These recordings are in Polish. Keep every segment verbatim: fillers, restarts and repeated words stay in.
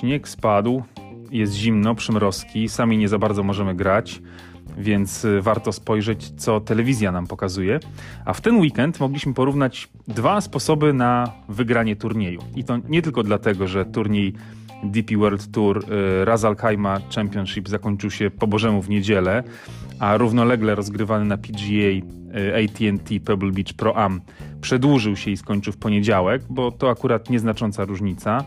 śnieg spadł, jest zimno, przymrozki, sami nie za bardzo możemy grać, więc warto spojrzeć, co telewizja nam pokazuje. A w ten weekend mogliśmy porównać dwa sposoby na wygranie turnieju. I to nie tylko dlatego, że turniej D P World Tour Ras Al Khaimah Championship zakończył się po Bożemu w niedzielę, a równolegle rozgrywany na P G A A T and T Pebble Beach Pro Am przedłużył się i skończył w poniedziałek, bo to akurat nieznacząca różnica,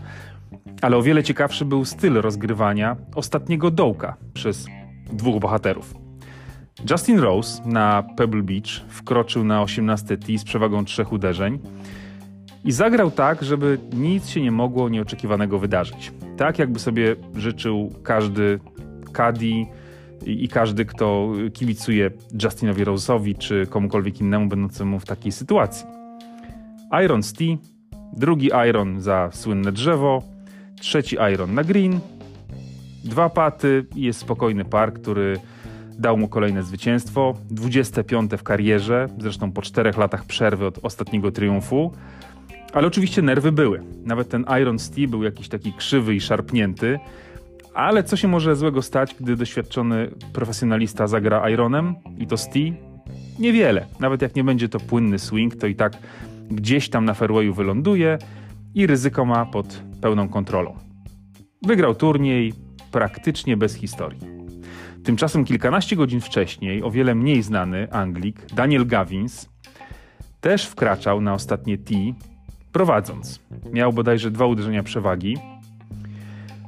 ale o wiele ciekawszy był styl rozgrywania ostatniego dołka przez dwóch bohaterów. Justin Rose na Pebble Beach wkroczył na osiemnasty tee z przewagą trzech uderzeń i zagrał tak, żeby nic się nie mogło nieoczekiwanego wydarzyć. Tak, jakby sobie życzył każdy caddy i każdy, kto kibicuje Justinowi Rose'owi czy komukolwiek innemu będącemu w takiej sytuacji. Irons tee, drugi iron za słynne drzewo, trzeci iron na green, dwa paty i jest spokojny par, który dał mu kolejne zwycięstwo, dwudzieste piąte w karierze, zresztą po czterech latach przerwy od ostatniego triumfu. Ale oczywiście nerwy były. Nawet ten Irons tee był jakiś taki krzywy i szarpnięty. Ale co się może złego stać, gdy doświadczony profesjonalista zagra ironem i to z tee? Niewiele. Nawet jak nie będzie to płynny swing, to i tak gdzieś tam na fairwayu wyląduje i ryzyko ma pod pełną kontrolą. Wygrał turniej praktycznie bez historii. Tymczasem kilkanaście godzin wcześniej o wiele mniej znany Anglik Daniel Gavins też wkraczał na ostatnie tee, prowadząc. Miał bodajże dwa uderzenia przewagi.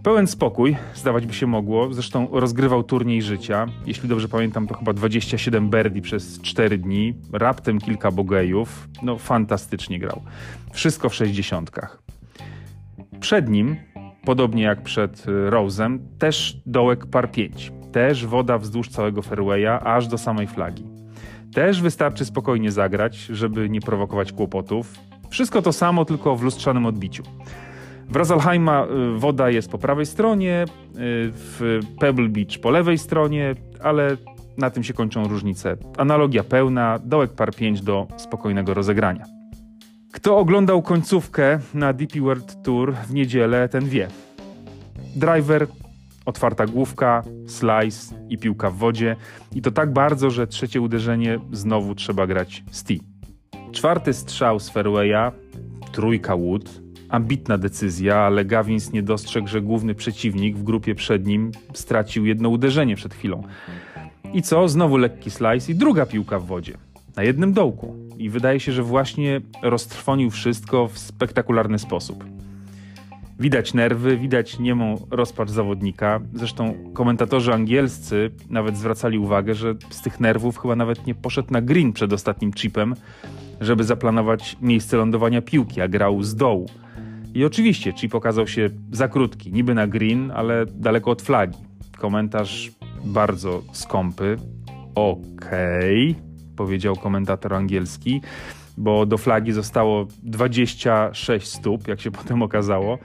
Pełen spokój, zdawać by się mogło. Zresztą rozgrywał turniej życia. Jeśli dobrze pamiętam, to chyba dwadzieścia siedem birdie przez cztery dni. Raptem kilka bogejów. No, fantastycznie grał. Wszystko w sześćdziesiątkach. Przed nim, podobnie jak przed Rose'em, też dołek par pięć. Też woda wzdłuż całego fairwaya, aż do samej flagi. Też wystarczy spokojnie zagrać, żeby nie prowokować kłopotów. Wszystko to samo, tylko w lustrzanym odbiciu. W Ras Al Khaimah woda jest po prawej stronie, w Pebble Beach po lewej stronie, ale na tym się kończą różnice. Analogia pełna, dołek par pięć do spokojnego rozegrania. Kto oglądał końcówkę na D P World Tour w niedzielę, ten wie. Driver, otwarta główka, slice i piłka w wodzie. I to tak bardzo, że trzecie uderzenie znowu trzeba grać z tee. Czwarty strzał z fairwaya, trójka wood, ambitna decyzja, ale Gavins nie dostrzegł, że główny przeciwnik w grupie przed nim stracił jedno uderzenie przed chwilą. I co? Znowu lekki slice i druga piłka w wodzie. Na jednym dołku. I wydaje się, że właśnie roztrwonił wszystko w spektakularny sposób. Widać nerwy, widać niemą rozpacz zawodnika. Zresztą komentatorzy angielscy nawet zwracali uwagę, że z tych nerwów chyba nawet nie poszedł na green przed ostatnim chipem, żeby zaplanować miejsce lądowania piłki, a grał z dołu. I oczywiście chip okazał się za krótki, niby na green, ale daleko od flagi. Komentarz bardzo skąpy. Okej, okay, powiedział komentator angielski, bo do flagi zostało dwadzieścia sześć stóp, jak się potem okazało.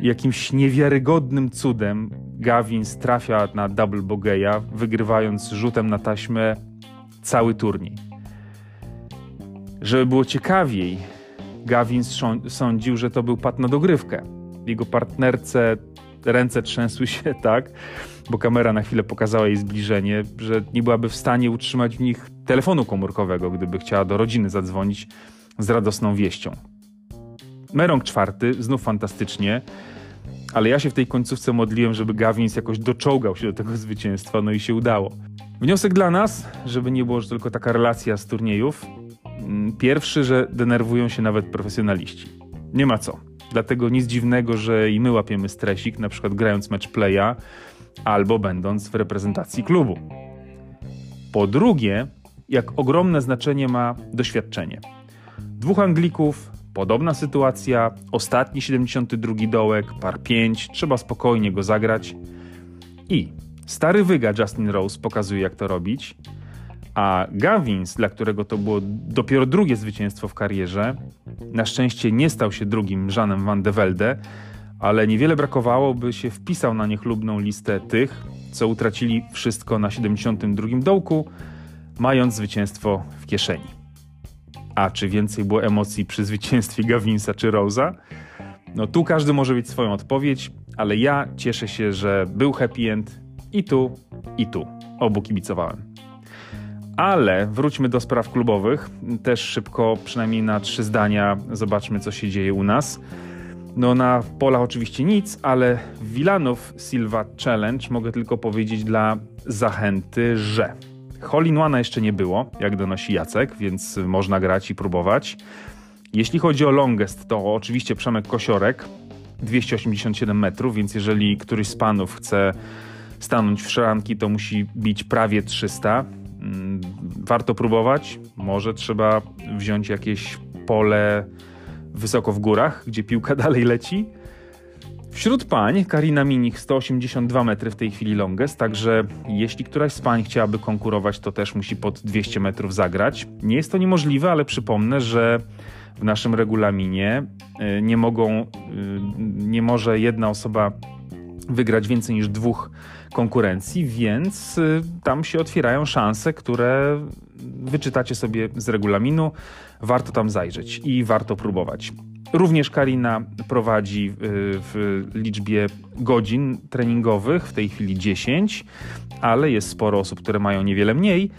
Jakimś niewiarygodnym cudem Gavins trafia na double bogeja, wygrywając rzutem na taśmę cały turniej. Żeby było ciekawiej, Gavins sądził, że to był pat na dogrywkę. Jego partnerce ręce trzęsły się tak, bo kamera na chwilę pokazała jej zbliżenie, że nie byłaby w stanie utrzymać w nich telefonu komórkowego, gdyby chciała do rodziny zadzwonić z radosną wieścią. Merong czwarty, znów fantastycznie, ale ja się w tej końcówce modliłem, żeby Gavins jakoś doczołgał się do tego zwycięstwa, no i się udało. Wniosek dla nas, żeby nie było, że tylko taka relacja z turniejów. Pierwszy, że denerwują się nawet profesjonaliści. Nie ma co. Dlatego nic dziwnego, że i my łapiemy stresik, na przykład grając mecz playa albo będąc w reprezentacji klubu. Po drugie, jak ogromne znaczenie ma doświadczenie. Dwóch Anglików, podobna sytuacja, ostatni siedemdziesiąty drugi dołek, par pięć, trzeba spokojnie go zagrać. I stary wyga Justin Rose pokazuje, jak to robić. A Gavins, dla którego to było dopiero drugie zwycięstwo w karierze, na szczęście nie stał się drugim Jeanem van de Velde, ale niewiele brakowało, by się wpisał na niechlubną listę tych, co utracili wszystko na siedemdziesiątym drugim dołku, mając zwycięstwo w kieszeni. A czy więcej było emocji przy zwycięstwie Gavinsa czy Rose'a? No tu każdy może mieć swoją odpowiedź, ale ja cieszę się, że był happy end i tu, i tu. Obu kibicowałem. Ale wróćmy do spraw klubowych. Też szybko, przynajmniej na trzy zdania, zobaczmy, co się dzieje u nas. No na polach oczywiście nic, ale Wilanów Silva Challenge mogę tylko powiedzieć dla zachęty, że hole in one'a jeszcze nie było, jak donosi Jacek, więc można grać i próbować. Jeśli chodzi o longest, to oczywiście Przemek Kosiorek, dwieście osiemdziesiąt siedem metrów, więc jeżeli któryś z panów chce stanąć w szranki, to musi bić prawie trzysta. Warto próbować, może trzeba wziąć jakieś pole wysoko w górach, gdzie piłka dalej leci. Wśród pań Karina Minich sto osiemdziesiąt dwa metry w tej chwili longest, także jeśli któraś z pań chciałaby konkurować, to też musi pod dwieście metrów zagrać. Nie jest to niemożliwe, ale przypomnę, że w naszym regulaminie nie mogą, nie może jedna osoba wygrać więcej niż dwóch konkurencji, więc tam się otwierają szanse, które wyczytacie sobie z regulaminu. Warto tam zajrzeć i warto próbować. Również Karina prowadzi w liczbie godzin treningowych, w tej chwili dziesięć, ale jest sporo osób, które mają niewiele mniej.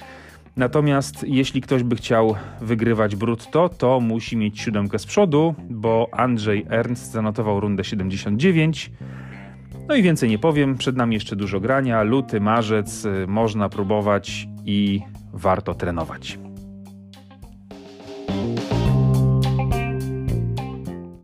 Natomiast jeśli ktoś by chciał wygrywać brutto, to musi mieć siódemkę z przodu, bo Andrzej Ernst zanotował rundę siedemdziesiąt dziewięć. No i więcej nie powiem, przed nami jeszcze dużo grania. Luty, marzec, można próbować i warto trenować.